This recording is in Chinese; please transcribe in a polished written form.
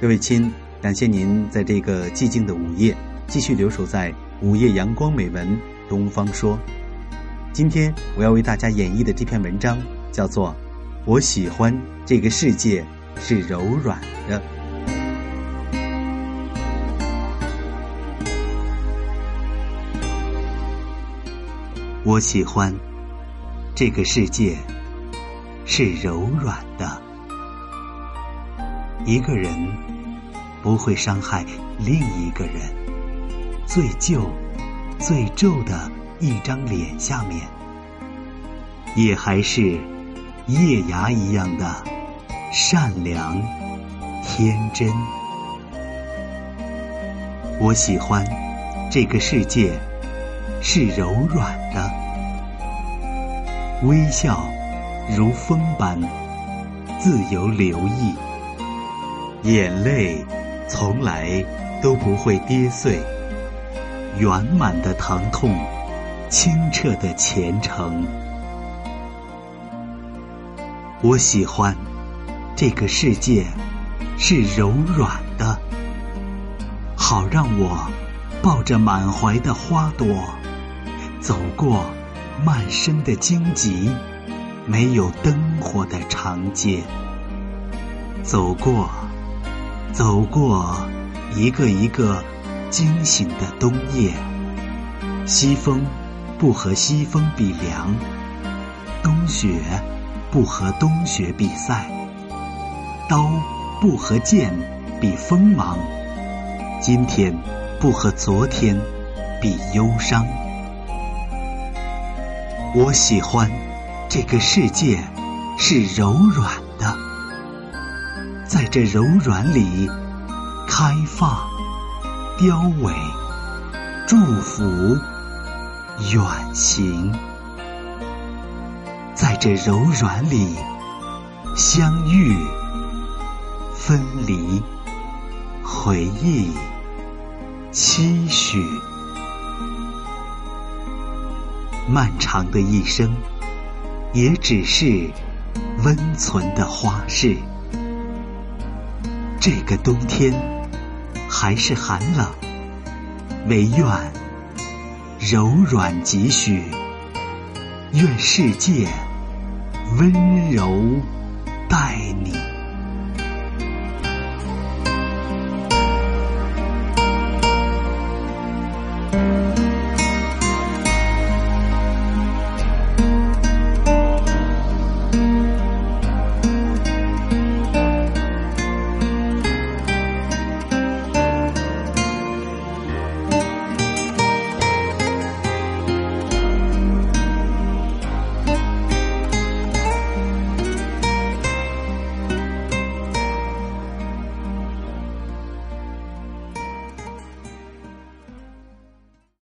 各位亲，感谢您在这个寂静的午夜继续留守在午夜阳光美文东方说。今天我要为大家演绎的这篇文章叫做《我喜欢这个世界是柔软的》。我喜欢这个世界是柔软的。一个人不会伤害另一个人，最旧最皱的一张脸下面，也还是叶芽一样的善良天真。我喜欢这个世界是柔软的，微笑如风般自由流溢，眼泪从来都不会跌碎，圆满的疼痛，清澈的前程。我喜欢这个世界是柔软的，好让我抱着满怀的花朵，走过漫生的荆棘，没有灯火的长街，走过一个一个惊醒的冬夜。西风不和西风比凉，冬雪不和冬雪比赛，刀不和剑比锋芒，今天不和昨天比忧伤。我喜欢这个世界是柔软的，在这柔软里开放、凋萎、祝福、远行，在这柔软里相遇、分离、回忆、期许。漫长的一生也只是温存的花事。这个冬天还是寒冷，唯愿柔软几许，愿世界温柔待你。